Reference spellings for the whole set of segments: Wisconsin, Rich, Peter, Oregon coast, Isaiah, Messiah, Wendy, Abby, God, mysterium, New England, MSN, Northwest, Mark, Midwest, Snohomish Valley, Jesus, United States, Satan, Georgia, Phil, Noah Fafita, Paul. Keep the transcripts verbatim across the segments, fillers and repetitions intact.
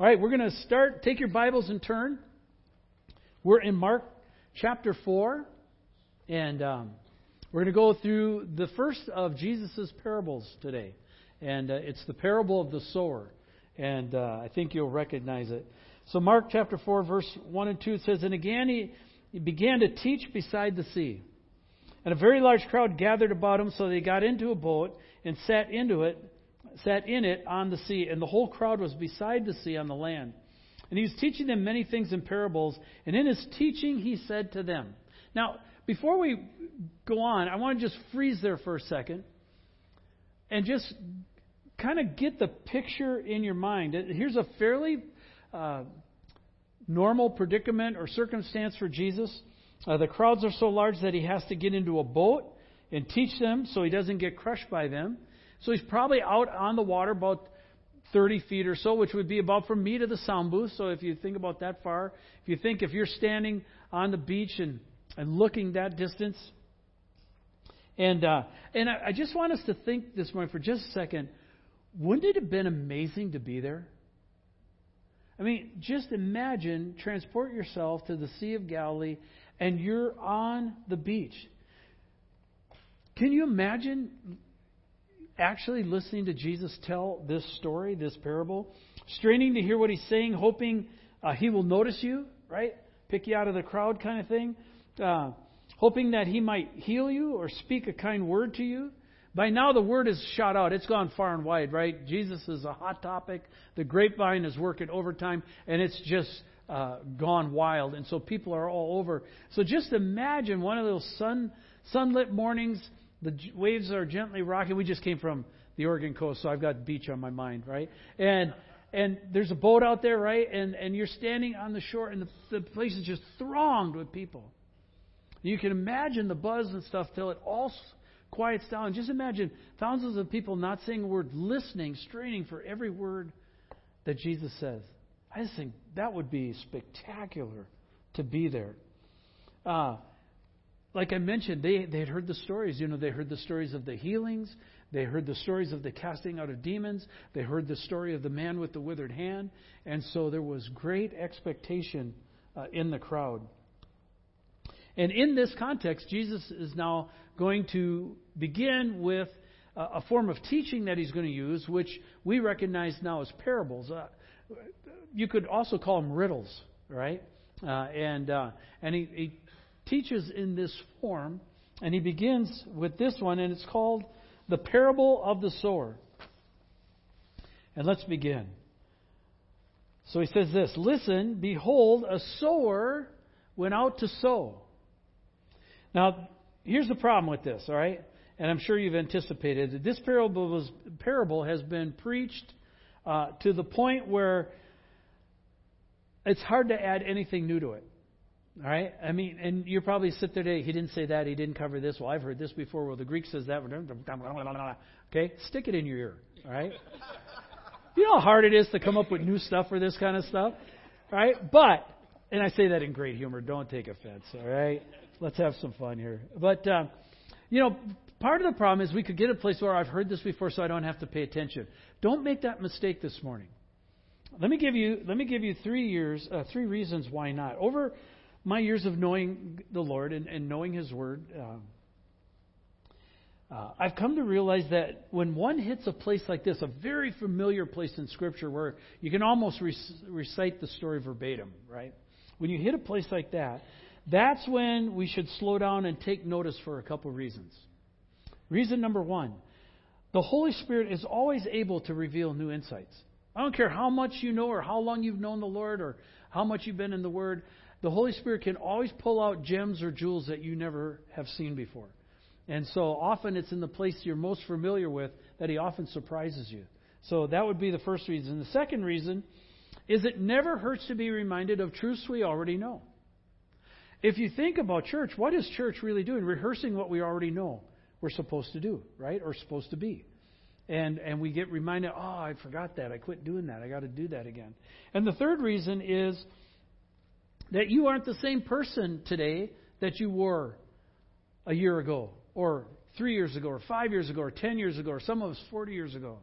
All right, we're going to start. Take your Bibles and turn. We're in Mark chapter four, and um, we're going to go through the first of Jesus' parables today. And uh, it's the parable of the sower, and uh, I think you'll recognize it. So Mark chapter four, verse one and two, it says, "And again he, he began to teach beside the sea. And a very large crowd gathered about him, so they got into a boat and sat into it, sat in it on the sea. And the whole crowd was beside the sea on the land. And he was teaching them many things in parables. And in his teaching he said to them." Now, before we go on, I want to just freeze there for a second and just kind of get the picture in your mind. Here's a fairly uh, normal predicament or circumstance for Jesus. Uh, the crowds are so large that he has to get into a boat and teach them so he doesn't get crushed by them. So he's probably out on the water about thirty feet or so, which would be about from me to the sound booth. So if you think about that far, if you think if you're standing on the beach and, and looking that distance. And, uh, and I, I just want us to think this morning for just a second, wouldn't it have been amazing to be there? I mean, just imagine, transport yourself to the Sea of Galilee, and you're on the beach. Can you imagine actually listening to Jesus tell this story, this parable? Straining to hear what he's saying, hoping uh, he will notice you, right? Pick you out of the crowd kind of thing. Uh, hoping that he might heal you or speak a kind word to you. By now the word is shot out. It's gone far and wide, right? Jesus is a hot topic. The grapevine is working overtime, and it's just uh, gone wild. And so people are all over. So just imagine one of those sun sunlit mornings. The waves are gently rocking. We just came from the Oregon coast, so I've got beach on my mind, right? And and there's a boat out there, right? And and you're standing on the shore, and the, the place is just thronged with people. You can imagine the buzz and stuff till it all quiets down. Just imagine thousands of people not saying a word, listening, straining for every word that Jesus says. I just think that would be spectacular to be there. Uh, like I mentioned, they they had heard the stories. You know, they heard the stories of the healings. They heard the stories of the casting out of demons. They heard the story of the man with the withered hand. And so there was great expectation uh, in the crowd. And in this context, Jesus is now going to begin with a form of teaching that he's going to use, which we recognize now as parables. Uh, you could also call them riddles, right? Uh, and uh, and he, he teaches in this form, and he begins with this one, and it's called the parable of the sower. And let's begin. So he says this, "Listen, behold, a sower went out to sow." Now, here's the problem with this, all right? And I'm sure you've anticipated that this parable was, parable has been preached uh, to the point where it's hard to add anything new to it, all right? I mean, and you're probably sitting there today, he didn't say that, he didn't cover this. Well, I've heard this before. Well, the Greek says that. Okay, stick it in your ear, all right? You know how hard it is to come up with new stuff for this kind of stuff, all right? But, and I say that in great humor, don't take offense, all right? Let's have some fun here. But, uh, you know, part of the problem is we could get a place where I've heard this before, so I don't have to pay attention. Don't make that mistake this morning. Let me give you let me give you three years, uh, three reasons why not. Over my years of knowing the Lord and, and knowing His Word, uh, uh, I've come to realize that when one hits a place like this, a very familiar place in Scripture where you can almost rec- recite the story verbatim, right? When you hit a place like that, that's when we should slow down and take notice for a couple reasons. Reason number one, the Holy Spirit is always able to reveal new insights. I don't care how much you know or how long you've known the Lord or how much you've been in the Word. The Holy Spirit can always pull out gems or jewels that you never have seen before. And so often it's in the place you're most familiar with that He often surprises you. So that would be the first reason. The second reason is it never hurts to be reminded of truths we already know. If you think about church, what is church really doing? Rehearsing what we already know we're supposed to do, right? Or supposed to be. And and we get reminded, oh, I forgot that. I quit doing that. I got to do that again. And the third reason is that you aren't the same person today that you were a year ago or three years ago or five years ago or ten years ago or some of us forty years ago,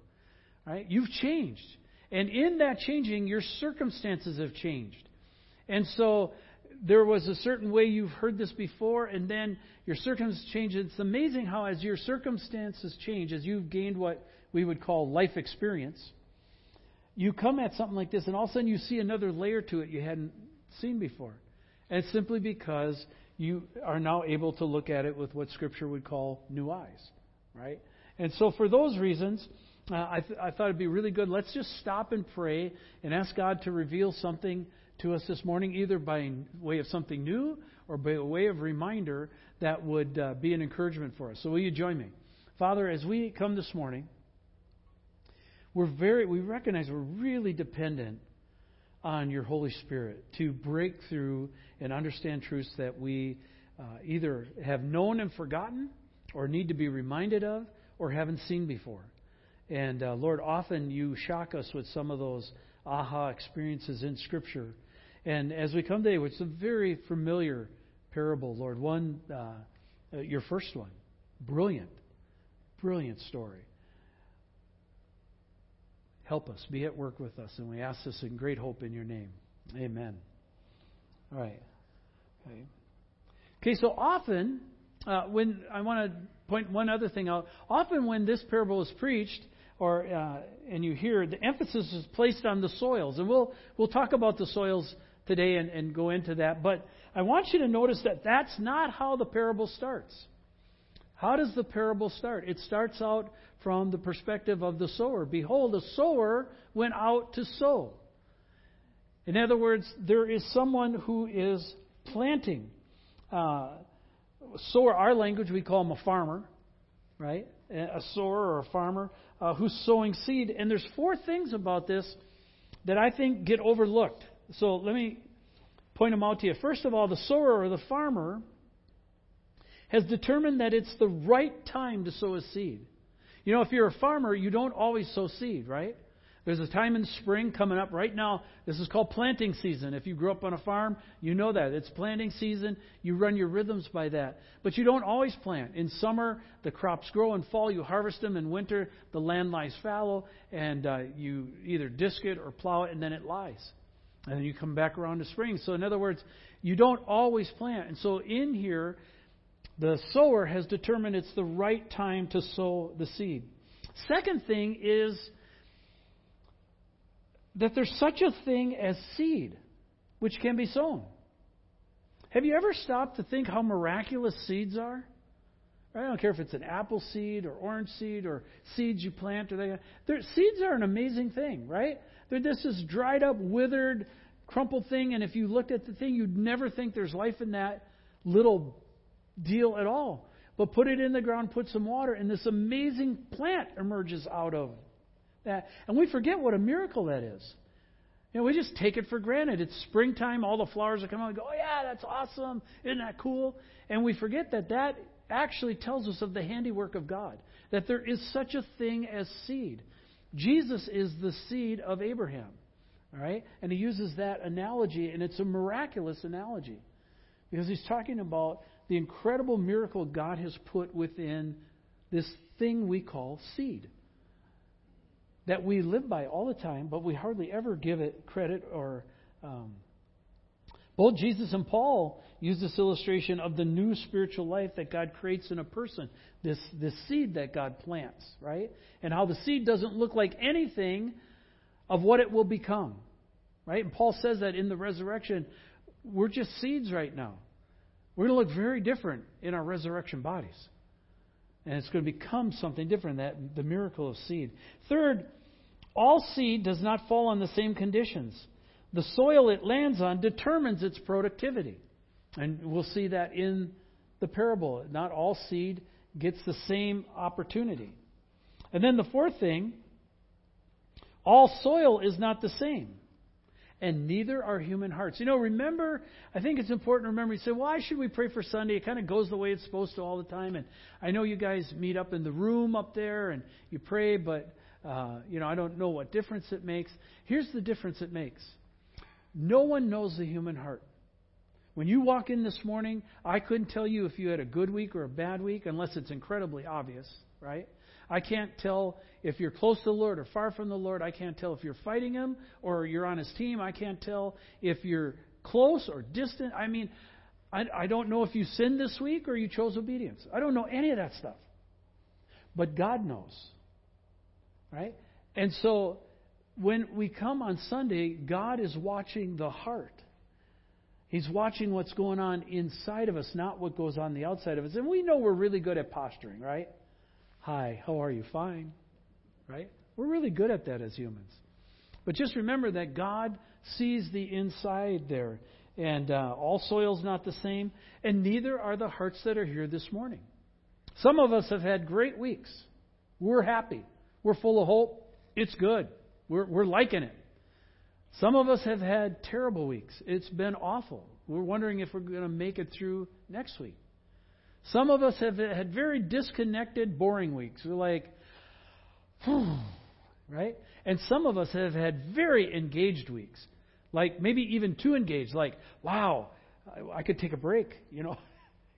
right? You've changed. And in that changing, your circumstances have changed. And so there was a certain way you've heard this before, and then your circumstances change. It's amazing how as your circumstances change, as you've gained what we would call life experience, you come at something like this, and all of a sudden you see another layer to it you hadn't seen before. And it's simply because you are now able to look at it with what Scripture would call new eyes, right? And so for those reasons, uh, I, th- I thought it'd be really good. Let's just stop and pray and ask God to reveal something to us this morning, either by way of something new or by way of reminder that would uh, be an encouragement for us. So will you join me? Father, as we come this morning, we're very we recognize we're really dependent on your Holy Spirit to break through and understand truths that we uh, either have known and forgotten or need to be reminded of or haven't seen before. And uh, Lord, often you shock us with some of those aha experiences in Scripture. And as we come today, which is a very familiar parable, Lord, one, uh, your first one, brilliant, brilliant story. Help us, be at work with us, and we ask this in great hope in your name. Amen. All right. Okay, okay so often, uh, when I want to point one other thing out, often when this parable is preached, or uh, and you hear, the emphasis is placed on the soils. And we'll we'll talk about the soils today and, and go into that. But I want you to notice that that's not how the parable starts. How does the parable start? It starts out from the perspective of the sower. Behold, a sower went out to sow. In other words, there is someone who is planting. Uh, sower, our language, we call him a farmer, right? A sower or a farmer uh, who's sowing seed. And there's four things about this that I think get overlooked. So let me point them out to you. First of all, the sower or the farmer has determined that it's the right time to sow a seed. You know, if you're a farmer, you don't always sow seed, right? There's a time in spring coming up right now. This is called planting season. If you grew up on a farm, you know that. It's planting season. You run your rhythms by that. But you don't always plant. In summer, the crops grow. In fall, you harvest them. In winter, the land lies fallow, and uh, you either disc it or plow it, and then it lies. And then you come back around to spring. So in other words, you don't always plant. And so in here, the sower has determined it's the right time to sow the seed. Second thing is that there's such a thing as seed, which can be sown. Have you ever stopped to think how miraculous seeds are? I don't care if it's an apple seed or orange seed or seeds you plant. Or they, they're, seeds are an amazing thing, right? They're just this dried up, withered, crumpled thing, and if you looked at the thing, you'd never think there's life in that little deal at all. But put it in the ground, put some water, and this amazing plant emerges out of that. And we forget what a miracle that is. You know, we just take it for granted. It's springtime, all the flowers are coming out, we go, oh yeah, that's awesome, isn't that cool? And we forget that that actually tells us of the handiwork of God, that there is such a thing as seed. Jesus is the seed of Abraham, all right? And he uses that analogy, and it's a miraculous analogy because he's talking about the incredible miracle God has put within this thing we call seed that we live by all the time, but we hardly ever give it credit or... Um, both Jesus and Paul use this illustration of the new spiritual life that God creates in a person, this, this seed that God plants, right? And how the seed doesn't look like anything of what it will become, right? And Paul says that in the resurrection, we're just seeds right now. We're going to look very different in our resurrection bodies. And it's going to become something different, that the miracle of seed. Third, all seed does not fall on the same conditions. The soil it lands on determines its productivity. And we'll see that in the parable. Not all seed gets the same opportunity. And then the fourth thing, all soil is not the same. And neither are human hearts. You know, remember, I think it's important to remember, you say, why should we pray for Sunday? It kind of goes the way it's supposed to all the time. And I know you guys meet up in the room up there and you pray, but, uh, you know, I don't know what difference it makes. Here's the difference it makes. No one knows the human heart. When you walk in this morning, I couldn't tell you if you had a good week or a bad week, unless it's incredibly obvious, right? I can't tell if you're close to the Lord or far from the Lord. I can't tell if you're fighting him or you're on his team. I can't tell if you're close or distant. I mean, I, I don't know if you sinned this week or you chose obedience. I don't know any of that stuff. But God knows. Right? And so when we come on Sunday, God is watching the heart. He's watching what's going on inside of us, not what goes on the outside of us. And we know we're really good at posturing, right? Hi, how are you? Fine. Right? We're really good at that as humans. But just remember that God sees the inside there. And uh, all soil's not the same. And neither are the hearts that are here this morning. Some of us have had great weeks. We're happy. We're full of hope. It's good. We're, we're liking it. Some of us have had terrible weeks. It's been awful. We're wondering if we're going to make it through next week. Some of us have had very disconnected, boring weeks. We're like, phew, right? And some of us have had very engaged weeks, like maybe even too engaged, like, wow, I could take a break, you know,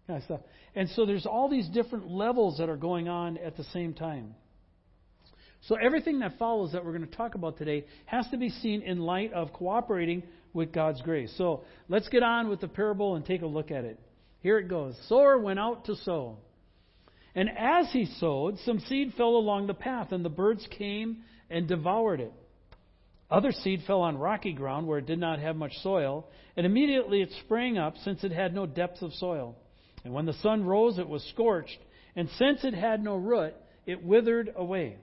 kind of stuff. And so there's all these different levels that are going on at the same time. So everything that follows that we're going to talk about today has to be seen in light of cooperating with God's grace. So let's get on with the parable and take a look at it. Here it goes. Sower went out to sow. And as he sowed, some seed fell along the path, and the birds came and devoured it. Other seed fell on rocky ground where it did not have much soil, and immediately it sprang up since it had no depth of soil. And when the sun rose, it was scorched, and since it had no root, it withered away.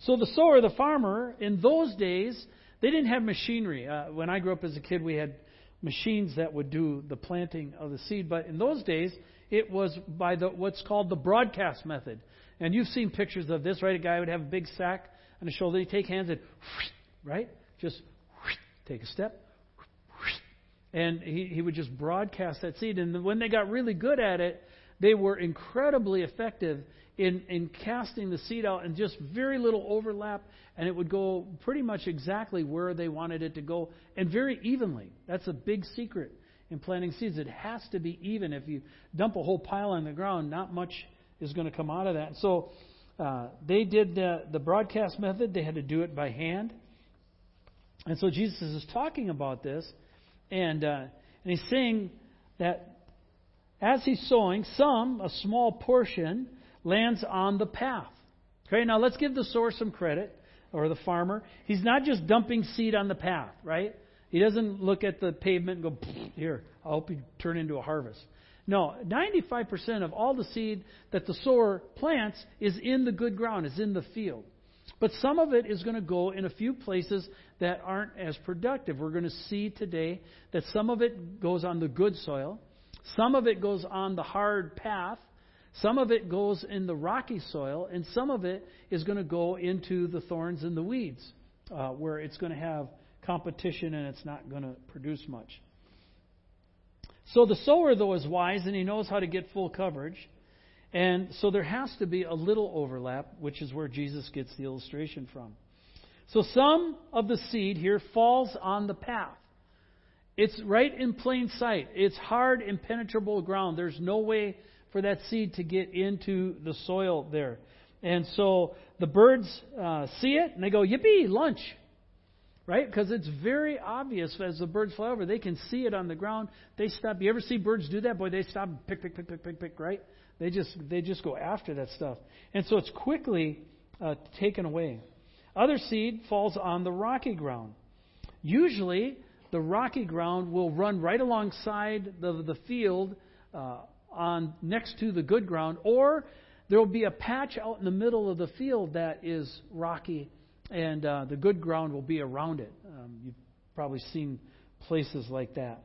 So the sower, the farmer, in those days, they didn't have machinery. Uh, when I grew up as a kid, we had machines that would do the planting of the seed. But in those days, it was by the what's called the broadcast method. And you've seen pictures of this, right? A guy would have a big sack on his shoulder. He'd take hands and, right? Just take a step. And he, he would just broadcast that seed. And when they got really good at it, they were incredibly effective in, in casting the seed out, and just very little overlap, and it would go pretty much exactly where they wanted it to go, and very evenly. That's a big secret in planting seeds. It has to be even. If you dump a whole pile on the ground, not much is going to come out of that. So uh, they did the, the broadcast method. They had to do it by hand. And so Jesus is talking about this, and uh, and he's saying that as he's sowing, some, a small portion, lands on the path. Okay, now let's give the sower some credit, or the farmer. He's not just dumping seed on the path, right? He doesn't look at the pavement and go, here, I hope you turn into a harvest. No, ninety-five percent of all the seed that the sower plants is in the good ground, is in the field. But some of it is going to go in a few places that aren't as productive. We're going to see today that some of it goes on the good soil. Some of it goes on the hard path. Some of it goes in the rocky soil. And some of it is going to go into the thorns and the weeds, uh, where it's going to have competition and it's not going to produce much. So the sower, though, is wise, and he knows how to get full coverage. And so there has to be a little overlap, which is where Jesus gets the illustration from. So some of the seed here falls on the path. It's right in plain sight. It's hard, impenetrable ground. There's no way for that seed to get into the soil there. And so the birds uh, see it, and they go, yippee, lunch, right? Because it's very obvious as the birds fly over. They can see it on the ground. They stop. You ever see birds do that? Boy, they stop and pick, pick, pick, pick, pick, pick, right? They just, they just go after that stuff. And so it's quickly uh, taken away. Other seed falls on the rocky ground. Usually, the rocky ground will run right alongside the, the field uh, on next to the good ground, or there will be a patch out in the middle of the field that is rocky, and uh, the good ground will be around it. Um, you've probably seen places like that.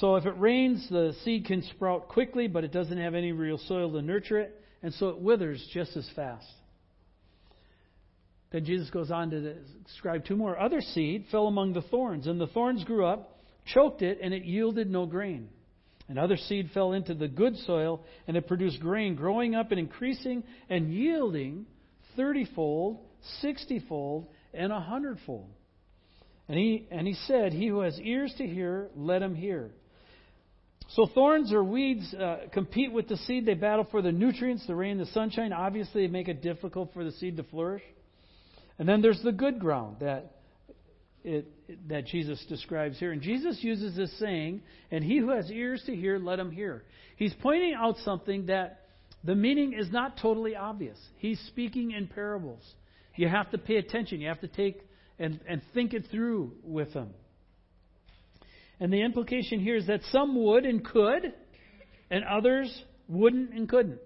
So if it rains, the seed can sprout quickly, but it doesn't have any real soil to nurture it, and so it withers just as fast. Then Jesus goes on to describe two more. Other seed fell among the thorns, and the thorns grew up, choked it, and it yielded no grain. And other seed fell into the good soil, and it produced grain, growing up and increasing and yielding thirty-fold, sixty-fold, and a hundredfold. And he and he said, "He who has ears to hear, let him hear." So thorns or weeds uh, compete with the seed. They battle for the nutrients, the rain, the sunshine. Obviously, they make it difficult for the seed to flourish. And then there's the good ground that it, that Jesus describes here. And Jesus uses this saying, and he who has ears to hear, let him hear. He's pointing out something that the meaning is not totally obvious. He's speaking in parables. You have to pay attention. You have to take and, and think it through with him. And the implication here is that some would and could, and others wouldn't and couldn't.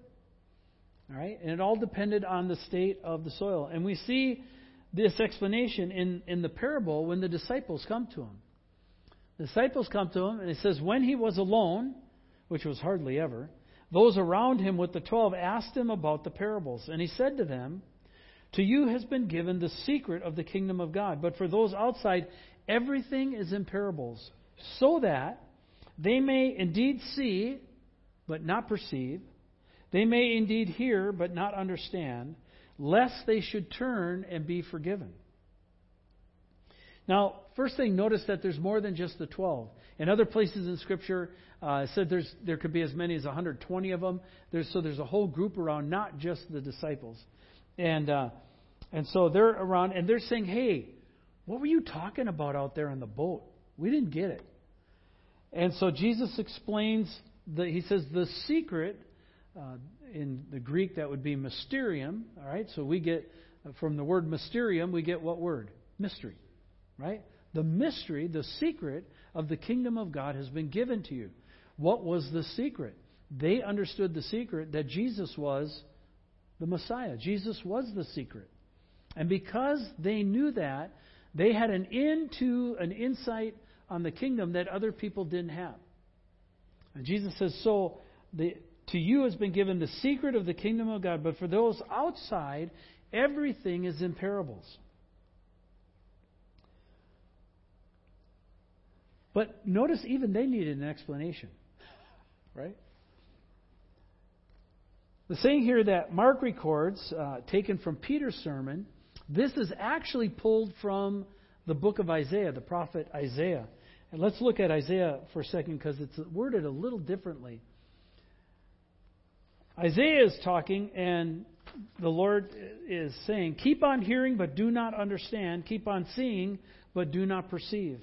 All right? And it all depended on the state of the soil. And we see this explanation in, in the parable when the disciples come to him. The disciples come to him, and it says, when he was alone, which was hardly ever, those around him with the twelve asked him about the parables. And he said to them, to you has been given the secret of the kingdom of God, but for those outside, everything is in parables, so that they may indeed see, but not perceive. They may indeed hear, but not understand, lest they should turn and be forgiven. Now, first thing, notice that there's more than just the twelve. In other places in Scripture, uh, it said there's, there could be as many as one hundred twenty of them. There's, so there's a whole group around, not just the disciples. And, uh, and so they're around, and they're saying, hey, what were you talking about out there on the boat? We didn't get it. And so Jesus explains, the, he says, the secret, uh, in the Greek that would be mysterium, all right? So we get, from the word mysterium, we get what word? Mystery, right? The mystery, the secret of the kingdom of God has been given to you. What was the secret? They understood the secret that Jesus was the Messiah. Jesus was the secret. And because they knew that, they had an into an insight on the kingdom that other people didn't have. And Jesus says, so the, to you has been given the secret of the kingdom of God, but for those outside, everything is in parables. But notice even they needed an explanation, right? The saying here that Mark records, uh, taken from Peter's sermon, this is actually pulled from the book of Isaiah, the prophet Isaiah. And let's look at Isaiah for a second because it's worded a little differently. Isaiah is talking and the Lord is saying, keep on hearing but do not understand. Keep on seeing but do not perceive.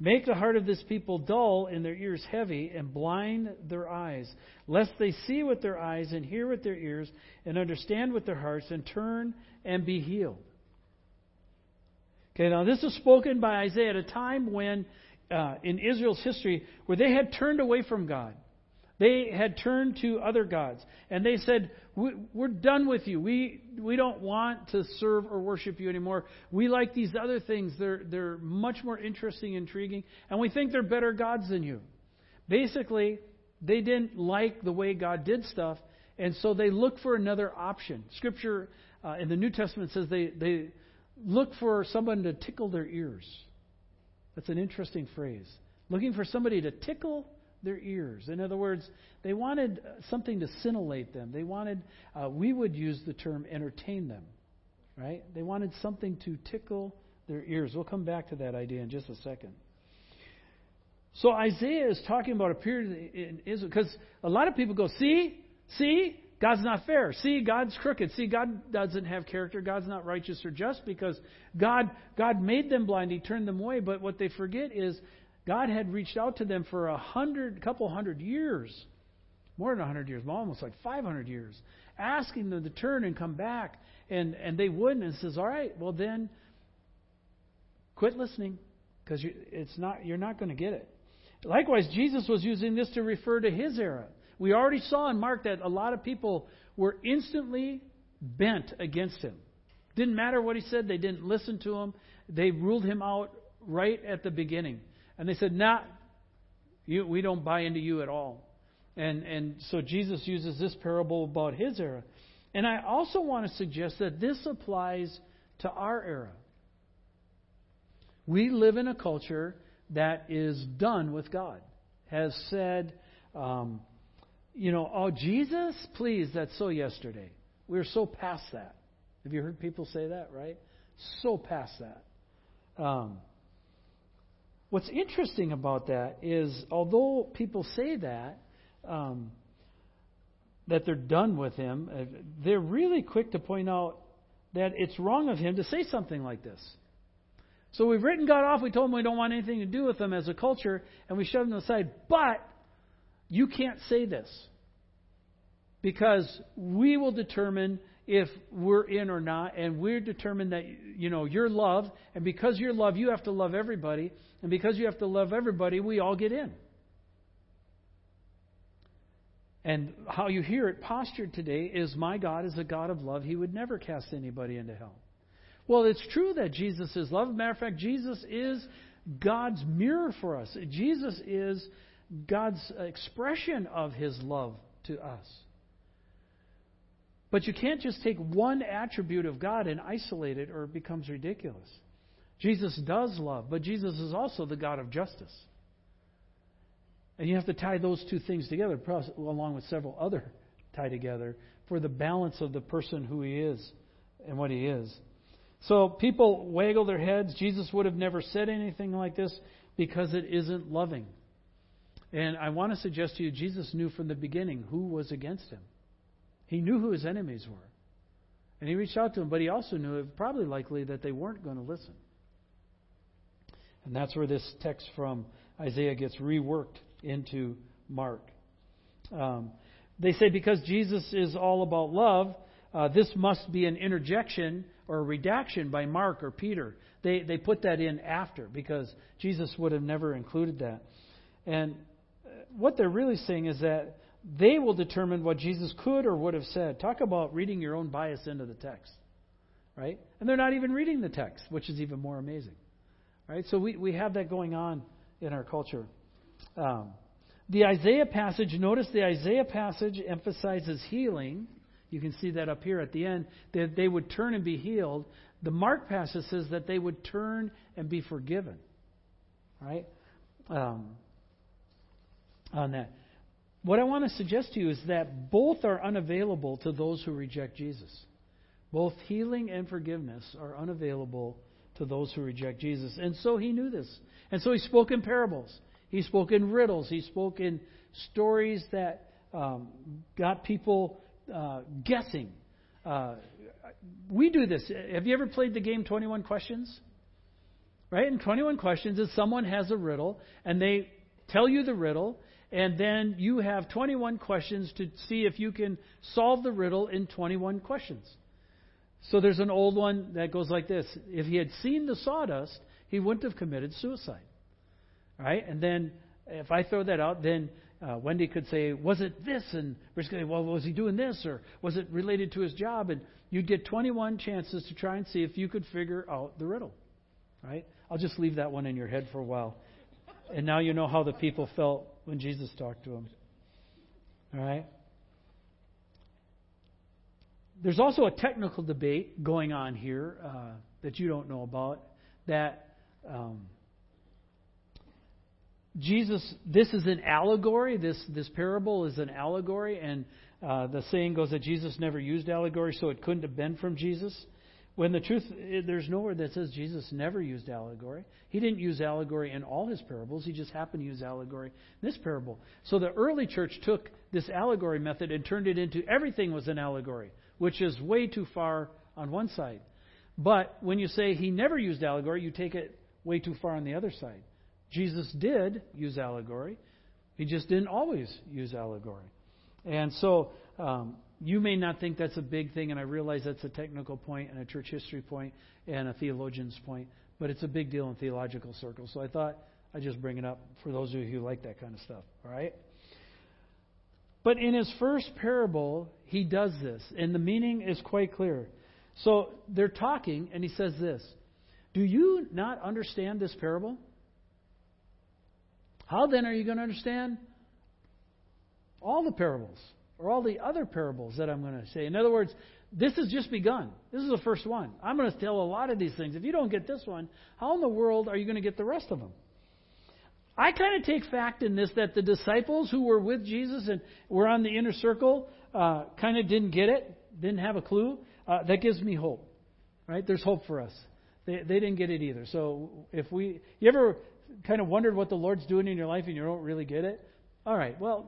Make the heart of this people dull and their ears heavy and blind their eyes, lest they see with their eyes and hear with their ears and understand with their hearts and turn and be healed. Okay, now this is spoken by Isaiah at a time when, uh, in Israel's history, where they had turned away from God. They had turned to other gods. And they said, we, we're done with you. We we don't want to serve or worship you anymore. We like these other things. They're, they're much more interesting, intriguing. And we think they're better gods than you. Basically, they didn't like the way God did stuff. And so they looked for another option. Scripture uh, in the New Testament says they, they look for someone to tickle their ears. That's an interesting phrase. Looking for somebody to tickle their ears. In other words, they wanted something to scintillate them. They wanted, uh, we would use the term entertain them, right? They wanted something to tickle their ears. We'll come back to that idea in just a second. So Isaiah is talking about a period in Israel, because a lot of people go, see, see, God's not fair. See, God's crooked. See, God doesn't have character. God's not righteous or just because God, God made them blind. He turned them away. But what they forget is God had reached out to them for a hundred, couple hundred years, more than a hundred years, almost like five hundred years, asking them to turn and come back, and, and they wouldn't. And says, all right, well then, quit listening, because you, it's not you're not going to get it. Likewise, Jesus was using this to refer to his era. We already saw in Mark that a lot of people were instantly bent against him. Didn't matter what he said, they didn't listen to him. They ruled him out right at the beginning. And they said, nah, you, we don't buy into you at all. And and so Jesus uses this parable about his era. And I also want to suggest that this applies to our era. We live in a culture that is done with God, has said, um, you know, oh, Jesus, please, that's so yesterday. We're so past that. Have you heard people say that, right? So past that. Um What's interesting about that is, although people say that, um, that they're done with him, they're really quick to point out that it's wrong of him to say something like this. So we've written God off, we told him we don't want anything to do with him as a culture, and we shoved him aside, but you can't say this. Because we will determine if we're in or not, and we're determined that, you know, you're loved, and because you're loved, you have to love everybody, and because you have to love everybody, we all get in. And how you hear it postured today is, my God is a God of love. He would never cast anybody into hell. Well, it's true that Jesus is love. As a matter of fact, Jesus is God's mirror for us. Jesus is God's expression of his love to us. But you can't just take one attribute of God and isolate it, or it becomes ridiculous. Jesus does love, but Jesus is also the God of justice. And you have to tie those two things together, along with several other tie together, for the balance of the person who he is and what he is. So people waggle their heads. Jesus would have never said anything like this because it isn't loving. And I want to suggest to you, Jesus knew from the beginning who was against him. He knew who his enemies were. And he reached out to them, but he also knew it was probably likely that they weren't going to listen. And that's where this text from Isaiah gets reworked into Mark. Um, they say, because Jesus is all about love, uh, this must be an interjection or a redaction by Mark or Peter. They they put that in after, because Jesus would have never included that. And what they're really saying is that they will determine what Jesus could or would have said. Talk about reading your own bias into the text, right? And they're not even reading the text, which is even more amazing, right? So we, we have that going on in our culture. Um, the Isaiah passage, notice the Isaiah passage emphasizes healing. You can see that up here at the end, that they would turn and be healed. The Mark passage says that they would turn and be forgiven, right? Um, on that. What I want to suggest to you is that both are unavailable to those who reject Jesus. Both healing and forgiveness are unavailable to those who reject Jesus. And so he knew this. And so he spoke in parables. He spoke in riddles. He spoke in stories that um, got people uh, guessing. Uh, we do this. Have you ever played the game twenty-one questions? Right? And twenty-one questions is someone has a riddle, and they tell you the riddle, and then you have twenty-one questions to see if you can solve the riddle in twenty-one questions. So there's an old one that goes like this. If he had seen the sawdust, he wouldn't have committed suicide. All right? And then if I throw that out, then uh, Wendy could say, was it this? And we're just going to say, well, was he doing this? Or was it related to his job? And you'd get twenty-one chances to try and see if you could figure out the riddle. All right? I'll just leave that one in your head for a while. And now you know how the people felt when Jesus talked to him. All right? There's also a technical debate going on here uh, that you don't know about, that um, Jesus, this is an allegory. This, this parable is an allegory. And uh, the saying goes that Jesus never used allegory, so it couldn't have been from Jesus. When the truth, there's nowhere that says Jesus never used allegory. He didn't use allegory in all his parables. He just happened to use allegory in this parable. So the early church took this allegory method and turned it into everything was an allegory, which is way too far on one side. But when you say he never used allegory, you take it way too far on the other side. Jesus did use allegory. He just didn't always use allegory. And so Um, You may not think that's a big thing, and I realize that's a technical point and a church history point and a theologian's point, but it's a big deal in theological circles. So I thought I'd just bring it up for those of you who like that kind of stuff, all right? But in his first parable, he does this, and the meaning is quite clear. So they're talking, and he says this, do you not understand this parable? How then are you going to understand all the parables? Or all the other parables that I'm going to say. In other words, this has just begun. This is the first one. I'm going to tell a lot of these things. If you don't get this one, how in the world are you going to get the rest of them? I kind of take fact in this that the disciples who were with Jesus and were on the inner circle uh, kind of didn't get it, didn't have a clue. Uh, that gives me hope, right? There's hope for us. They, they didn't get it either. So if we, you ever kind of wondered what the Lord's doing in your life and you don't really get it? All right, well,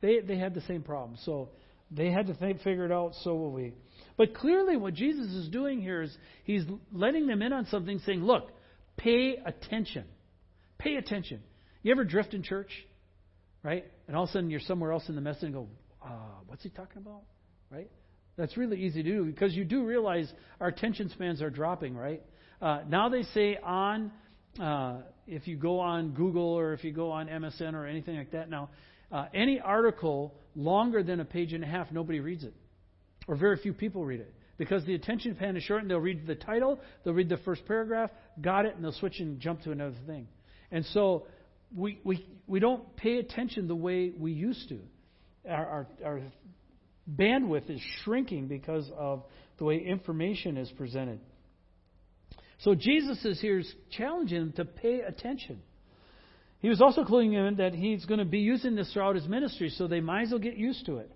they they had the same problem. So they had to think, figure it out, so will we. But clearly what Jesus is doing here is he's letting them in on something, saying, look, pay attention. Pay attention. You ever drift in church, right? And all of a sudden you're somewhere else in the message and go, uh, what's he talking about, right? That's really easy to do because you do realize our attention spans are dropping, right? Uh, now they say on, uh, if you go on Google or if you go on M S N or anything like that now, uh, any article longer than a page and a half, nobody reads it. Or very few people read it. Because the attention span is short and they'll read the title, they'll read the first paragraph, got it, and they'll switch and jump to another thing. And so we we, we don't pay attention the way we used to. Our, our, our bandwidth is shrinking because of the way information is presented. So Jesus is here challenging them to pay attention. He was also cluing them that he's going to be using this throughout his ministry, so they might as well get used to it.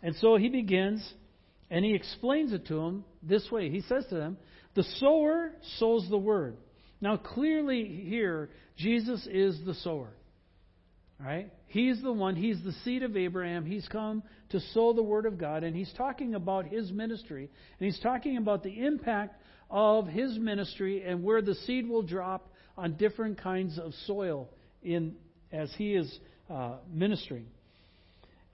And so he begins, and he explains it to them this way. He says to them, the sower sows the word. Now clearly here, Jesus is the sower. All right? He's the one, he's the seed of Abraham. He's come to sow the word of God, and he's talking about his ministry, and he's talking about the impact of his ministry and where the seed will drop on different kinds of soil in as he is uh, ministering.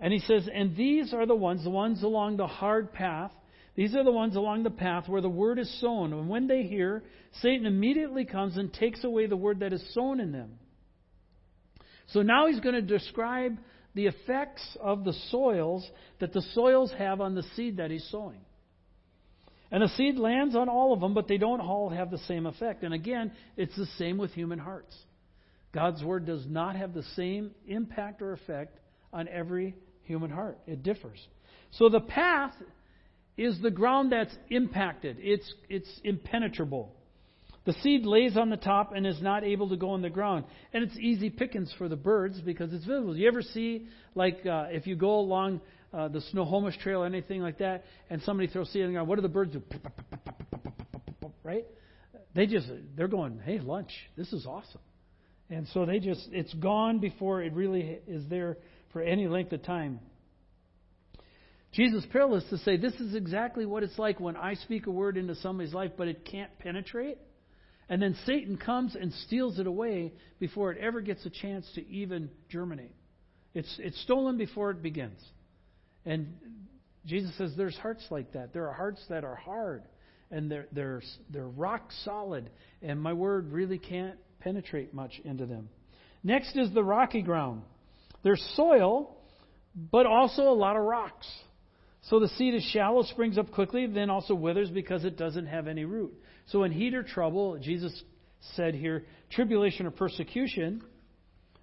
And he says, and these are the ones, the ones along the hard path. These are the ones along the path where the word is sown. And when they hear, Satan immediately comes and takes away the word that is sown in them. So now he's going to describe the effects of the soils that the soils have on the seed that he's sowing. And the seed lands on all of them, but they don't all have the same effect. And again, it's the same with human hearts. God's word does not have the same impact or effect on every human heart. It differs. So the path is the ground that's impacted. It's, it's impenetrable. The seed lays on the top and is not able to go in the ground. And it's easy pickings for the birds because it's visible. You ever see, like, uh, if you go along uh, the Snohomish Trail or anything like that, and somebody throws seed on the ground, what do the birds do? Right? They just, they're going, hey, lunch. This is awesome. And so they just, it's gone before it really is there for any length of time. Jesus parallels to say, this is exactly what it's like when I speak a word into somebody's life, but it can't penetrate. And then Satan comes and steals it away before it ever gets a chance to even germinate. It's it's stolen before it begins. And Jesus says there's hearts like that. There are hearts that are hard, and they're, they're, they're rock solid, and my word really can't penetrate much into them. Next is the rocky ground. There's soil, but also a lot of rocks. So the seed is shallow, springs up quickly, then also withers because it doesn't have any root. So in heat or trouble, Jesus said here, tribulation or persecution,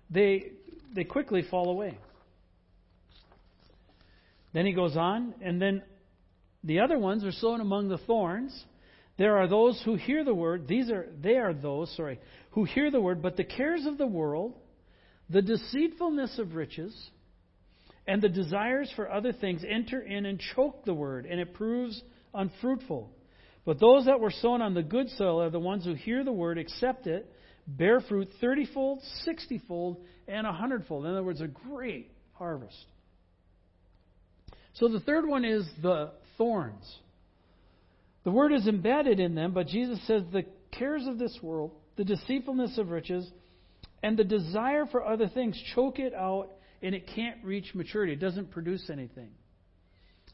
they they quickly fall away. Then he goes on, and then the other ones are sown among the thorns. There are those who hear the word. These are they are those, sorry, who hear the word, but the cares of the world, the deceitfulness of riches, and the desires for other things enter in and choke the word, and it proves unfruitful. But those that were sown on the good soil are the ones who hear the word, accept it, bear fruit thirty-fold, sixty-fold, and a hundredfold. In other words, a great harvest. So the third one is the thorns. The word is embedded in them, but Jesus says the cares of this world, the deceitfulness of riches, and the desire for other things choke it out, and it can't reach maturity. It doesn't produce anything.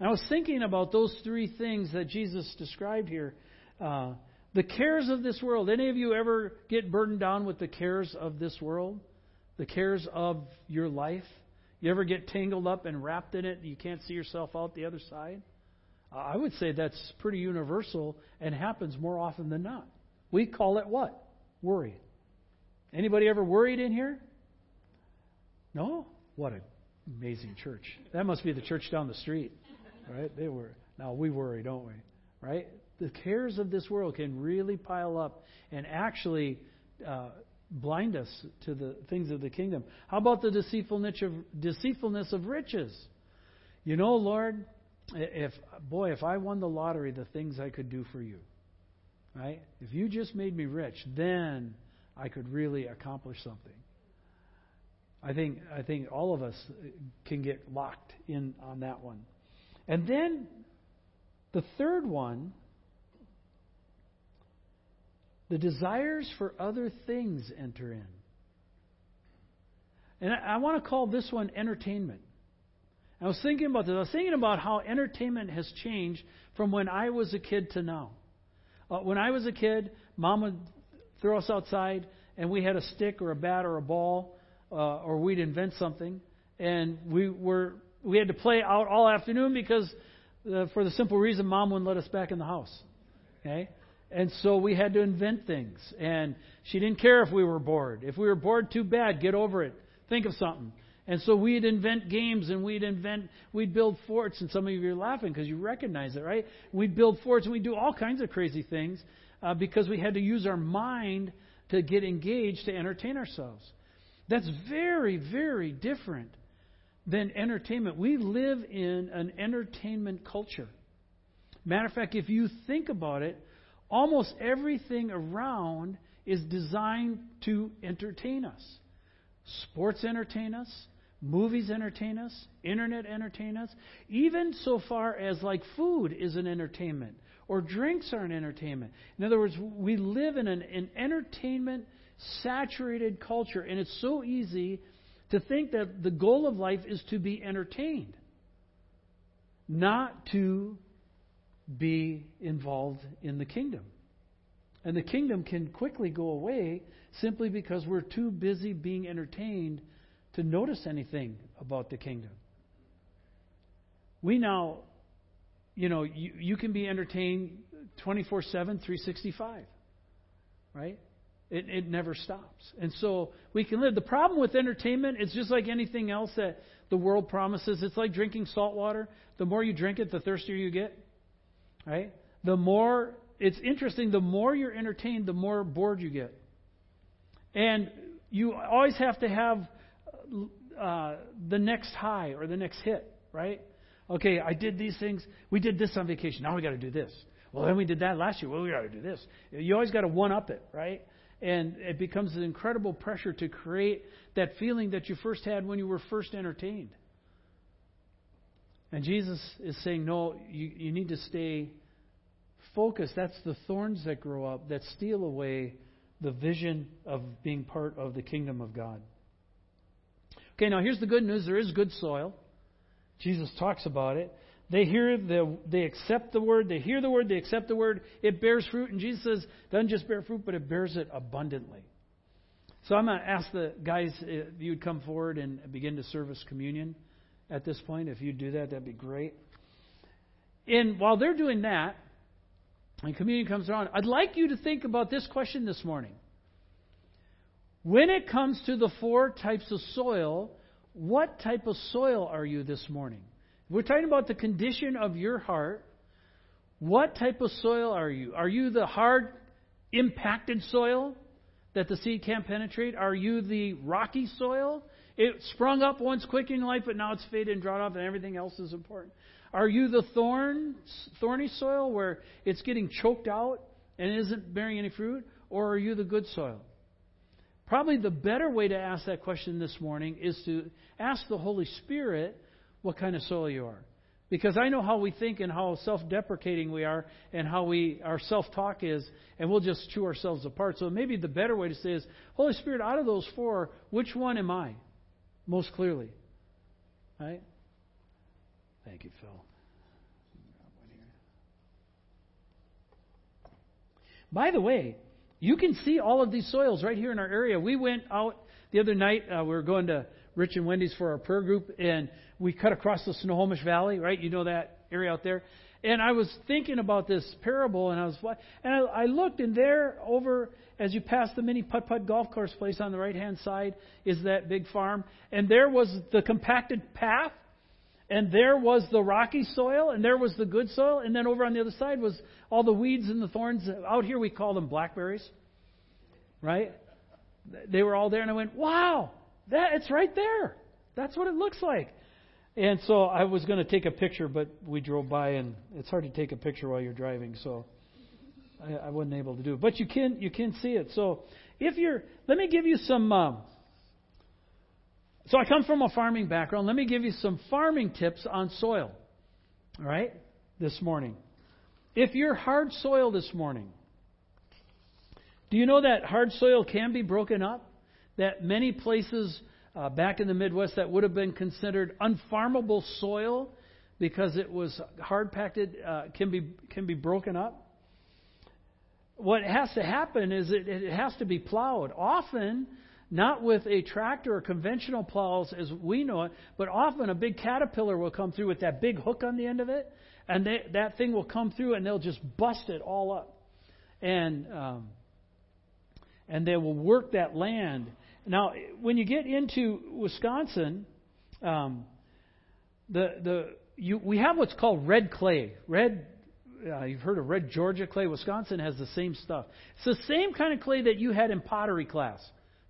I was thinking about those three things that Jesus described here. Uh, the cares of this world. Any of you ever get burdened down with the cares of this world? The cares of your life? You ever get tangled up and wrapped in it and you can't see yourself out the other side? Uh, I would say that's pretty universal and happens more often than not. We call it what? Worry. Anybody ever worried in here? No? What an amazing church. That must be the church down the street. Right? They were. Now we worry, don't we? Right? The cares of this world can really pile up and actually uh, blind us to the things of the kingdom. How about the deceitfulness of, deceitfulness of riches? You know, Lord, if boy, if I won the lottery, the things I could do for you. Right? If you just made me rich, then I could really accomplish something. I think I think all of us can get locked in on that one. And then the third one, the desires for other things enter in. And I, I want to call this one entertainment. I was thinking about this. I was thinking about how entertainment has changed from when I was a kid to now. Uh, when I was a kid, Mom would throw us outside, and we had a stick or a bat or a ball, uh, or we'd invent something, and we were we had to play out all afternoon because, uh, for the simple reason, Mom wouldn't let us back in the house. Okay, and so we had to invent things, and she didn't care if we were bored. If we were bored, too bad. Get over it. Think of something. And so we'd invent games, and we'd invent, we'd build forts, and some of you are laughing because you recognize it, right? We'd build forts, and we'd do all kinds of crazy things uh, because we had to use our mind to get engaged, to entertain ourselves. That's very, very different than entertainment. We live in an entertainment culture. Matter of fact, if you think about it, almost everything around is designed to entertain us. Sports entertain us. Movies entertain us, internet entertain us, even so far as like food is an entertainment or drinks are an entertainment. In other words, we live in an, an entertainment-saturated culture, and it's so easy to think that the goal of life is to be entertained, not to be involved in the kingdom. And the kingdom can quickly go away simply because we're too busy being entertained to notice anything about the kingdom. We now, you know, you, you can be entertained twenty-four seven, three sixty-five, right? It, it never stops. And so we can live. The problem with entertainment, it's just like anything else that the world promises. It's like drinking salt water. The more you drink it, the thirstier you get, right? The more, it's interesting, the more you're entertained, the more bored you get. And you always have to have Uh, the next high or the next hit, right? Okay, I did these things. We did this on vacation. Now we got to do this. Well, then we did that last year. Well, we got to do this. You always got to one-up it, right? And it becomes an incredible pressure to create that feeling that you first had when you were first entertained. And Jesus is saying, no, you, you need to stay focused. That's the thorns that grow up that steal away the vision of being part of the kingdom of God. Okay, now here's the good news. There is good soil. Jesus talks about it. They hear the, they accept the word. They hear the word. They accept the word. It bears fruit. And Jesus says, it doesn't just bear fruit, but it bears it abundantly. So I'm going to ask the guys if you'd come forward and begin to service communion at this point. If you'd do that, that'd be great. And while they're doing that, and communion comes around, I'd like you to think about this question this morning. When it comes to the four types of soil, what type of soil are you this morning? We're talking about the condition of your heart. What type of soil are you? Are you the hard, impacted soil that the seed can't penetrate? Are you the rocky soil? It sprung up once quick in life, but now it's faded and drought off and everything else is important. Are you the thorn, thorny soil where it's getting choked out and isn't bearing any fruit? Or are you the good soil? Probably the better way to ask that question this morning is to ask the Holy Spirit what kind of soil you are. Because I know how we think and how self-deprecating we are and how we our self-talk is, and we'll just chew ourselves apart. So maybe the better way to say is, Holy Spirit, out of those four, which one am I most clearly? Right? Thank you, Phil. By the way, you can see all of these soils right here in our area. We went out the other night. Uh, we were going to Rich and Wendy's for our prayer group, and we cut across the Snohomish Valley, right? You know that area out there. And I was thinking about this parable, and I was and I, I looked, and there over as you pass the mini putt-putt golf course place on the right-hand side is that big farm. And there was the compacted path, and there was the rocky soil, and there was the good soil, and then over on the other side was all the weeds and the thorns. Out here we call them blackberries, right? They were all there, and I went, wow, that it's right there. That's what it looks like. And so I was going to take a picture, but we drove by, and it's hard to take a picture while you're driving. So I, I wasn't able to do. But you can you can see it. So if you're, let me give you some. Um, so I come from a farming background. Let me give you some farming tips on soil. All right, this morning. If you're hard soil this morning, do you know that hard soil can be broken up? That many places uh, back in the Midwest that would have been considered unfarmable soil because it was hard-packed uh, can be can be broken up. What has to happen is it, it has to be plowed. Often, not with a tractor or conventional plows as we know it, but often a big caterpillar will come through with that big hook on the end of it, and they, that thing will come through and they'll just bust it all up. And um, and they will work that land. Now, when you get into Wisconsin, um, the the you we have what's called red clay. Red, uh, you've heard of red Georgia clay. Wisconsin has the same stuff. It's the same kind of clay that you had in pottery class.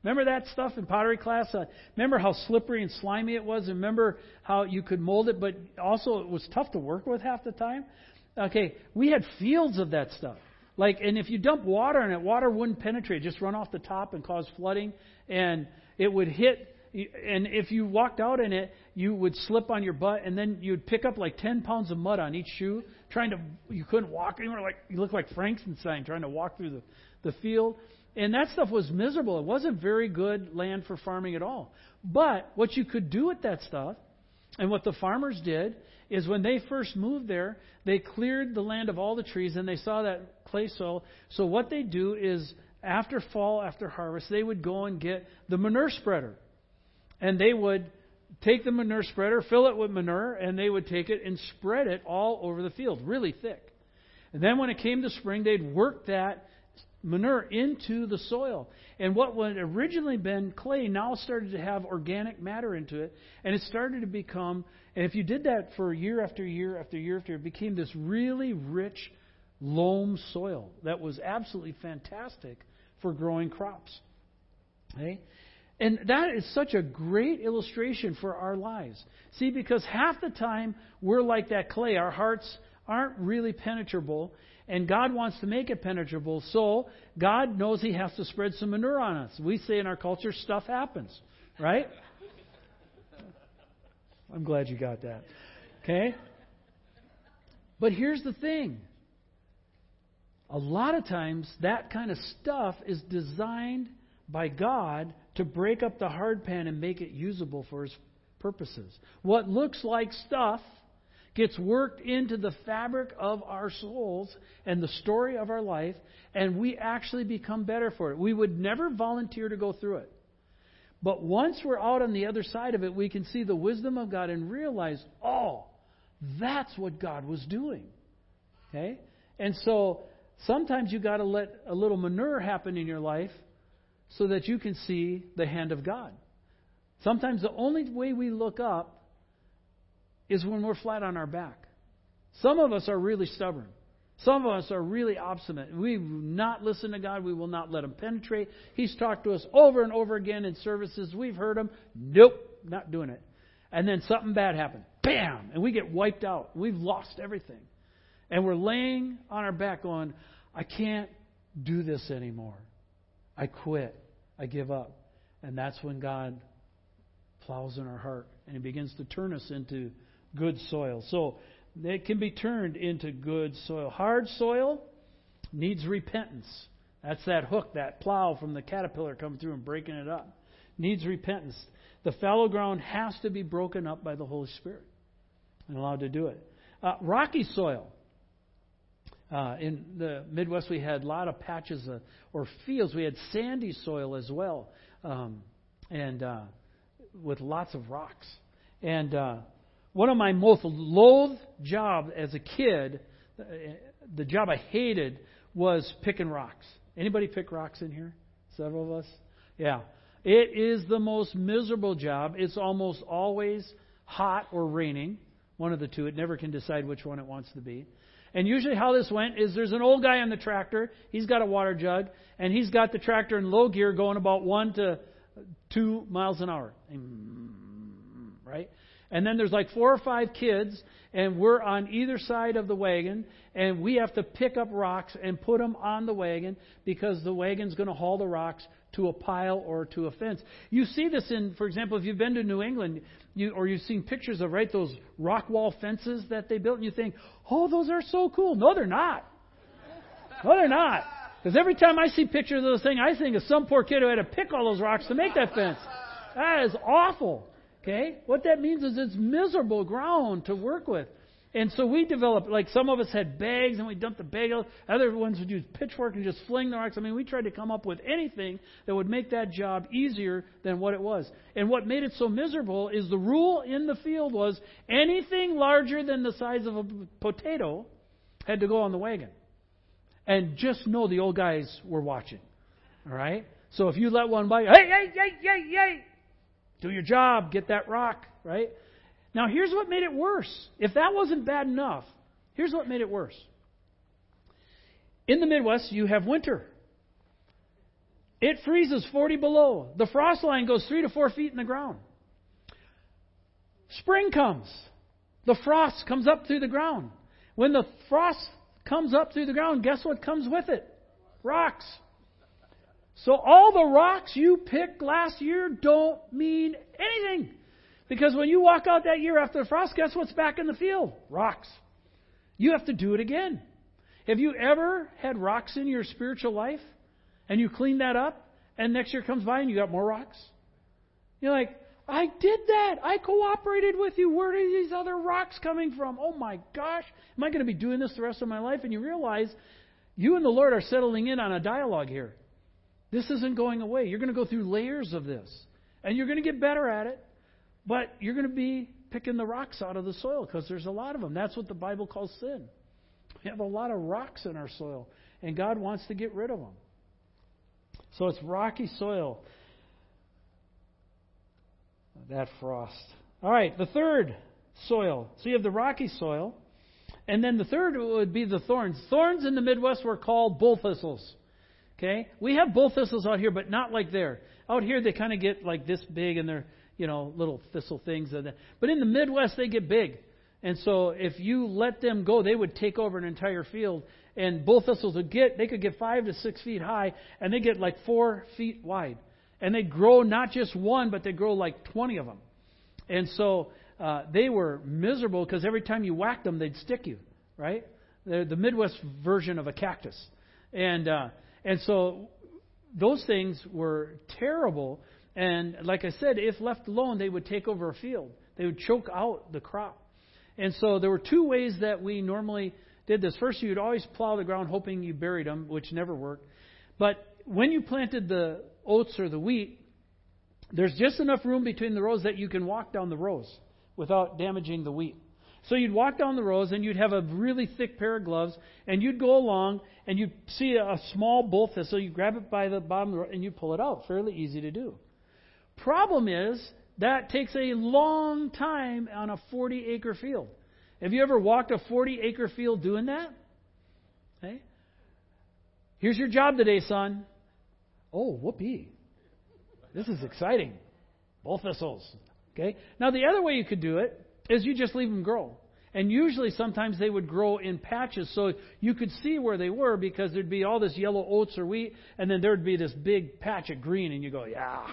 Remember that stuff in pottery class? Uh, remember how slippery and slimy it was? And remember how you could mold it, but also it was tough to work with half the time? Okay, we had fields of that stuff. Like, and if you dump water in it, water wouldn't penetrate, just run off the top and cause flooding, and it would hit. And if you walked out in it, you would slip on your butt, and then you'd pick up like ten pounds of mud on each shoe, trying to, you couldn't walk anymore. Like, you looked like Frankenstein trying to walk through the, the field. And that stuff was miserable. It wasn't very good land for farming at all. But what you could do with that stuff, and what the farmers did, is when they first moved there, they cleared the land of all the trees, and they saw that clay soil. So what they do is, after fall, after harvest, they would go and get the manure spreader. And they would take the manure spreader, fill it with manure, and they would take it and spread it all over the field, really thick. And then when it came to spring, they'd work that manure into the soil. And what would originally been clay now started to have organic matter into it, and it started to become, and if you did that for year after year after year after year, it became this really rich loam soil that was absolutely fantastic for growing crops. Okay? And that is such a great illustration for our lives. See, because half the time we're like that clay. Our hearts aren't really penetrable, and God wants to make it penetrable, so God knows He has to spread some manure on us. We say in our culture, stuff happens, right? I'm glad you got that. Okay? But here's the thing. A lot of times, that kind of stuff is designed by God to break up the hard pan and make it usable for His purposes. What looks like stuff gets worked into the fabric of our souls and the story of our life, and we actually become better for it. We would never volunteer to go through it. But once we're out on the other side of it, we can see the wisdom of God and realize, oh, that's what God was doing. Okay? And so sometimes you got to let a little manure happen in your life so that you can see the hand of God. Sometimes the only way we look up is when we're flat on our back. Some of us are really stubborn. Some of us are really obstinate. We will not listen to God. We will not let Him penetrate. He's talked to us over and over again in services. We've heard Him. Nope, not doing it. And then something bad happened. Bam! And we get wiped out. We've lost everything. And we're laying on our back going, I can't do this anymore. I quit. I give up. And that's when God plows in our heart and He begins to turn us into good soil. So it can be turned into good soil. Hard soil needs repentance. That's that hook, that plow from the caterpillar coming through and breaking it up. Needs repentance. The fallow ground has to be broken up by the Holy Spirit and allowed to do it. Uh, rocky soil. Uh, in the Midwest, we had a lot of patches of, or fields. We had sandy soil as well, um, and uh, with lots of rocks. And Uh, One of my most loathed jobs as a kid, the job I hated, was picking rocks. Anybody pick rocks in here? Several of us? Yeah. It is the most miserable job. It's almost always hot or raining, one of the two. It never can decide which one it wants to be. And usually how this went is there's an old guy on the tractor. He's got a water jug, and he's got the tractor in low gear going about one to two miles an hour. Right? And then there's like four or five kids, and we're on either side of the wagon, and we have to pick up rocks and put them on the wagon because the wagon's going to haul the rocks to a pile or to a fence. You see this in, for example, if you've been to New England, you, or you've seen pictures of, right, those rock wall fences that they built, and you think, oh, those are so cool. No, they're not. No, they're not. Because every time I see pictures of those things, I think of some poor kid who had to pick all those rocks to make that fence. That is awful. Okay? What that means is it's miserable ground to work with. And so we developed, like some of us had bags and we dumped the bag. Other ones would use pitchfork and just fling the rocks. I mean, we tried to come up with anything that would make that job easier than what it was. And what made it so miserable is the rule in the field was anything larger than the size of a potato had to go on the wagon. And just know the old guys were watching. All right? So if you let one by, hey, hey, hey, hey, hey, do your job, get that rock, right? Now, here's what made it worse. If that wasn't bad enough, here's what made it worse. In the Midwest, you have winter. It freezes forty below. The frost line goes three to four feet in the ground. Spring comes. The frost comes up through the ground. When the frost comes up through the ground, guess what comes with it? Rocks. So all the rocks you picked last year don't mean anything. Because when you walk out that year after the frost, guess what's back in the field? Rocks. You have to do it again. Have you ever had rocks in your spiritual life and you clean that up and next year comes by and you got more rocks? You're like, I did that. I cooperated with you. Where are these other rocks coming from? Oh my gosh. Am I going to be doing this the rest of my life? And you realize you and the Lord are settling in on a dialogue here. This isn't going away. You're going to go through layers of this. And you're going to get better at it. But you're going to be picking the rocks out of the soil because there's a lot of them. That's what the Bible calls sin. We have a lot of rocks in our soil. And God wants to get rid of them. So it's rocky soil. That frost. All right, the third soil. So you have the rocky soil. And then the third would be the thorns. Thorns in the Midwest were called bull thistles. Okay? We have bull thistles out here, but not like there. Out here they kind of get like this big and they're, you know, little thistle things. But in the Midwest they get big. And so if you let them go, they would take over an entire field. And bull thistles would get, they could get five to six feet high and they get like four feet wide. And they grow not just one, but they grow like twenty of them. And so uh, they were miserable because every time you whacked them, they'd stick you, right? They're the Midwest version of a cactus. And uh, and so those things were terrible. And like I said, if left alone, they would take over a field. They would choke out the crop. And so there were two ways that we normally did this. First, you'd always plow the ground hoping you buried them, which never worked. But when you planted the oats or the wheat, there's just enough room between the rows that you can walk down the rows without damaging the wheat. So you'd walk down the rows and you'd have a really thick pair of gloves and you'd go along and you'd see a small bull thistle. You grab it by the bottom of the row and you pull it out. Fairly easy to do. Problem is that takes a long time on a forty acre field. Have you ever walked a forty acre field doing that? Okay. Here's your job today, son. Oh, whoopee. This is exciting. Bull thistles. Okay? Now, the other way you could do it is you just leave them grow. And usually, sometimes they would grow in patches, so you could see where they were because there'd be all this yellow oats or wheat, and then there'd be this big patch of green, and you go, yeah.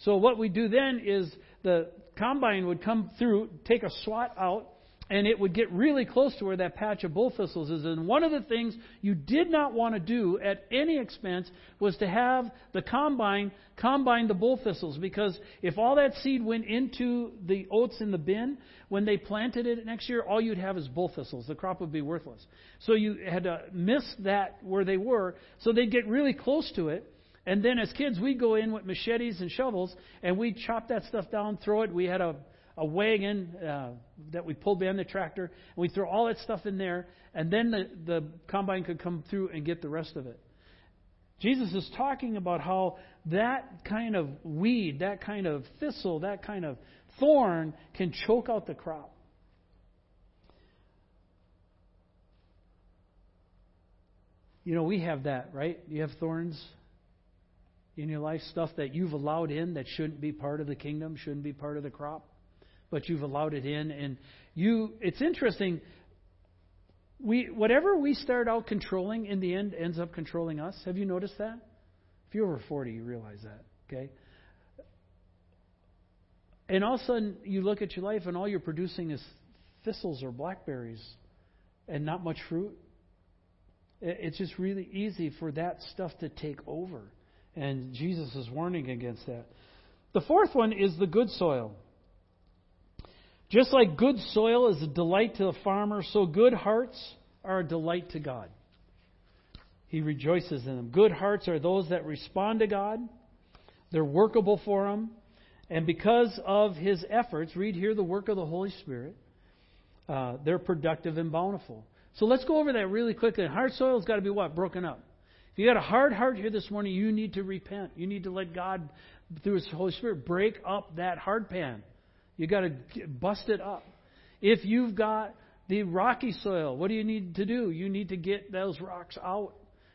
So what we do then is the combine would come through, take a swat out, and it would get really close to where that patch of bull thistles is. And one of the things you did not want to do at any expense was to have the combine combine the bull thistles. Because if all that seed went into the oats in the bin, when they planted it next year, all you'd have is bull thistles. The crop would be worthless. So you had to miss that where they were. So they'd get really close to it. And then as kids, we'd go in with machetes and shovels, and we'd chop that stuff down, throw it. We had a... a wagon uh, that we pulled behind the tractor, and we throw all that stuff in there, and then the, the combine could come through and get the rest of it. Jesus is talking about how that kind of weed, that kind of thistle, that kind of thorn can choke out the crop. You know, we have that, right? You have thorns in your life, stuff that you've allowed in that shouldn't be part of the kingdom, shouldn't be part of the crop. but you've allowed it in. And you, it's interesting. We, whatever we start out controlling, in the end, ends up controlling us. Have you noticed that? If you're over forty, you realize that, okay? And all of a sudden, you look at your life, and all you're producing is thistles or blackberries and not much fruit. It's just really easy for that stuff to take over. And Jesus is warning against that. The fourth one is the good soil. Just like good soil is a delight to the farmer, so good hearts are a delight to God. He rejoices in them. Good hearts are those that respond to God. They're workable for Him. And because of His efforts, read here the work of the Holy Spirit, uh, they're productive and bountiful. So let's go over that really quickly. Hard soil has got to be what? Broken up. If you got a hard heart here this morning, you need to repent. You need to let God, through His Holy Spirit, break up that hard pan. You got to bust it up. If you've got the rocky soil, what do you need to do? You need to get those rocks out.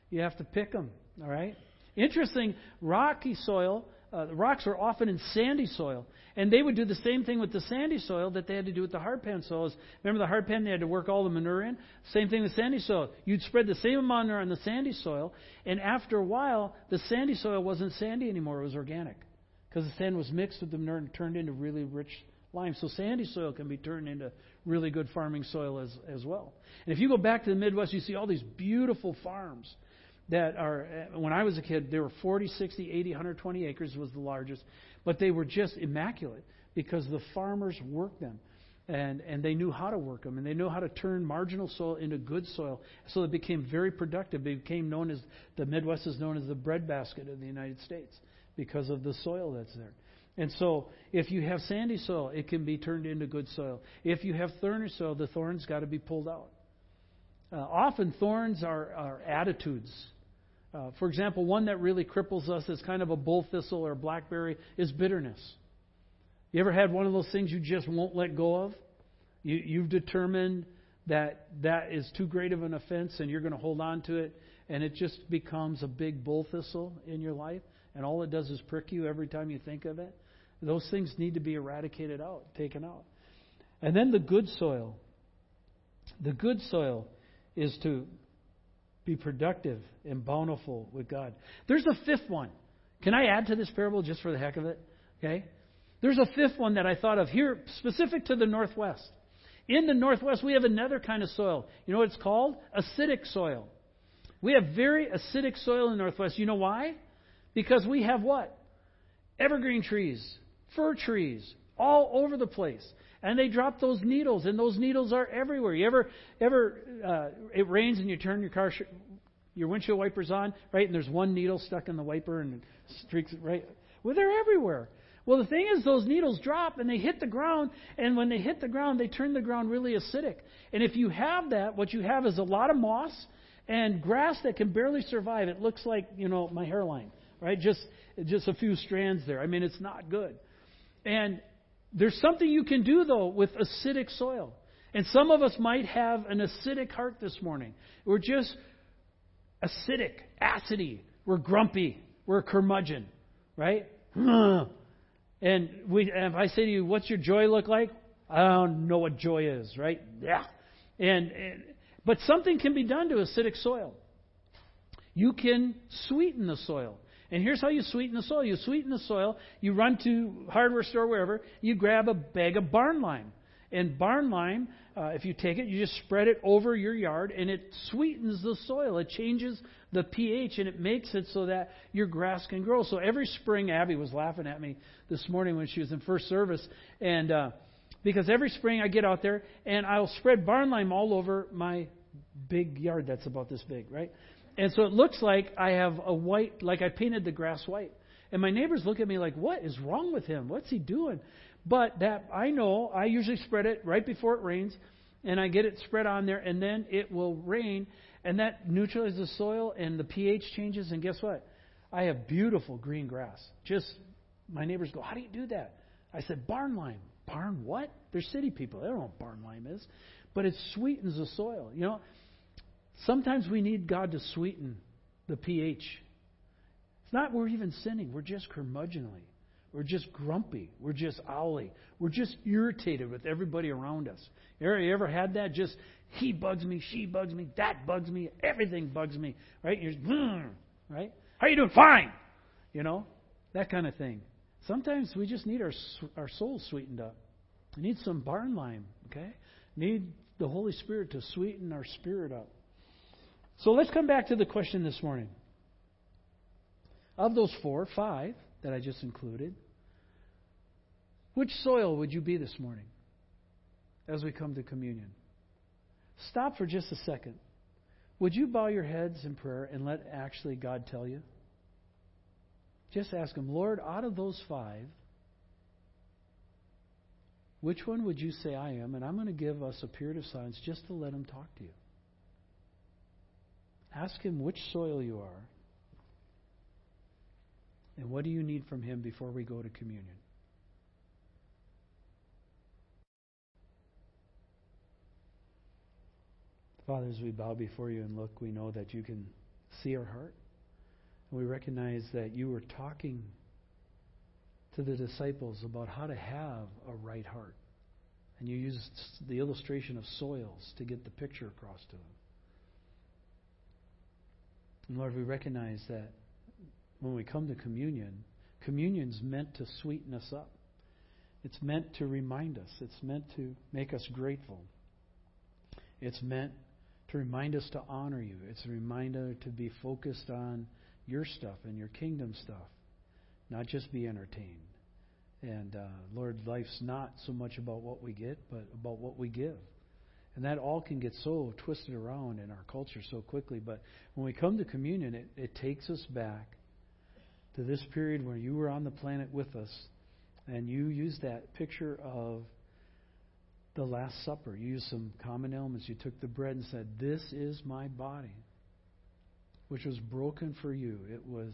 You have to pick them. All right. Interesting. Rocky soil. Uh, the rocks are often in sandy soil, and they would do the same thing with the sandy soil that they had to do with the hard pan soils. Remember the hard pan? They had to work all the manure in. Same thing with sandy soil. You'd spread the same amount of manure on the sandy soil, and after a while, the sandy soil wasn't sandy anymore. It was organic, because the sand was mixed with the manure and turned into really rich lime. So sandy soil can be turned into really good farming soil as as well. And if you go back to the Midwest, you see all these beautiful farms that are, when I was a kid, there were forty, sixty, eighty, one hundred twenty acres was the largest, but they were just immaculate because the farmers worked them, and, and they knew how to work them, and they knew how to turn marginal soil into good soil, so it became very productive. It became known as, the Midwest is known as the breadbasket of the United States because of the soil that's there. And so if you have sandy soil, it can be turned into good soil. If you have thorny soil, the thorns got to be pulled out. Uh, often thorns are, are attitudes. Uh, for example, one that really cripples us is kind of a bull thistle or a blackberry is bitterness. You ever had one of those things you just won't let go of? You, you've determined that that is too great of an offense and you're going to hold on to it, and it just becomes a big bull thistle in your life, and all it does is prick you every time you think of it. Those things need to be eradicated out, taken out. And then the good soil. The good soil is to be productive and bountiful with God. There's a fifth one. Can I add to this parable just for the heck of it? Okay. There's a fifth one that I thought of here, specific to the Northwest. In the Northwest, we have another kind of soil. You know what it's called? Acidic soil. We have very acidic soil in the Northwest. You know why? Because we have what? Evergreen trees, fir trees, all over the place. And they drop those needles, and those needles are everywhere. You ever, ever, uh, it rains and you turn your car, sh- your windshield wipers on, right? And there's one needle stuck in the wiper and streaks, right? Well, they're everywhere. Well, the thing is, those needles drop and they hit the ground, and when they hit the ground, they turn the ground really acidic. And if you have that, what you have is a lot of moss and grass that can barely survive. It looks like, you know, my hairline, right? Just, just a few strands there. I mean, it's not good. And there's something you can do, though, with acidic soil. And some of us might have an acidic heart this morning. We're just acidic, acidy. We're grumpy. We're a curmudgeon, right? And we, and if I say to you, what's your joy look like? I don't know what joy is, right? Yeah. And, and but something can be done to acidic soil. You can sweeten the soil. And here's how you sweeten the soil. You sweeten the soil, you run to hardware store, wherever, you grab a bag of barn lime. And barn lime, uh, if you take it, you just spread it over your yard, and it sweetens the soil. It changes the pH, and it makes it so that your grass can grow. So every spring, Abby was laughing at me this morning when she was in first service, and uh, because every spring I get out there, and I'll spread barn lime all over my big yard that's about this big, right? And so it looks like I have a white, like I painted the grass white. And my neighbors look at me like, what is wrong with him? What's he doing? But that I know, I usually spread it right before it rains, and I get it spread on there, and then it will rain, and that neutralizes the soil, and the pH changes, and guess what? I have beautiful green grass. Just, my neighbors go, how do you do that? I said, barn lime. Barn what? They're city people. They don't know what barn lime is. But it sweetens the soil, you know. Sometimes we need God to sweeten the pH. It's not we're even sinning. We're just curmudgeonly. We're just grumpy. We're just owly. We're just irritated with everybody around us. You ever, you ever had that? Just, he bugs me, she bugs me, that bugs me, everything bugs me. Right? You're just, right? How are you doing? Fine. You know, that kind of thing. Sometimes we just need our our soul sweetened up. We need some barn lime, okay? Need the Holy Spirit to sweeten our spirit up. So let's come back to the question this morning. Of those four, five that I just included, which soil would you be this morning as we come to communion? Stop for just a second. Would you bow your heads in prayer and let actually God tell you? Just ask Him, Lord, out of those five, which one would you say I am? And I'm going to give us a period of silence just to let Him talk to you. Ask Him which soil you are and what do you need from Him before we go to communion. Father, as we bow before You and look, we know that You can see our heart. We recognize that You were talking to the disciples about how to have a right heart. And You used the illustration of soils to get the picture across to them. And Lord, we recognize that when we come to communion, communion's meant to sweeten us up. It's meant to remind us. It's meant to make us grateful. It's meant to remind us to honor You. It's a reminder to be focused on Your stuff and Your kingdom stuff, not just be entertained. And uh, Lord, life's not so much about what we get, but about what we give. And that all can get so twisted around in our culture so quickly. But when we come to communion, it, it takes us back to this period where You were on the planet with us, and You used that picture of the Last Supper. You used some common elements. You took the bread and said, "This is My body, which was broken for you." It was,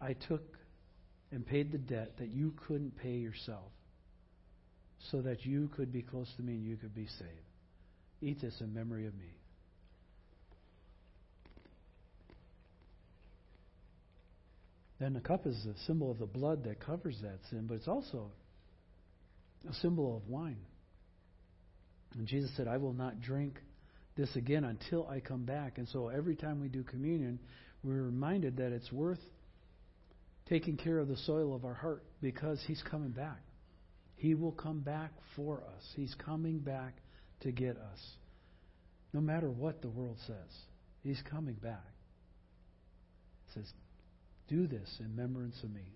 I took and paid the debt that you couldn't pay yourself so that you could be close to Me and you could be saved. Eat this in memory of Me. Then the cup is a symbol of the blood that covers that sin, but it's also a symbol of wine. And Jesus said, "I will not drink this again until I come back." And so every time we do communion, we're reminded that it's worth taking care of the soil of our heart because He's coming back. He will come back for us. He's coming back to get us. No matter what the world says, He's coming back. It says, "Do this in remembrance of Me."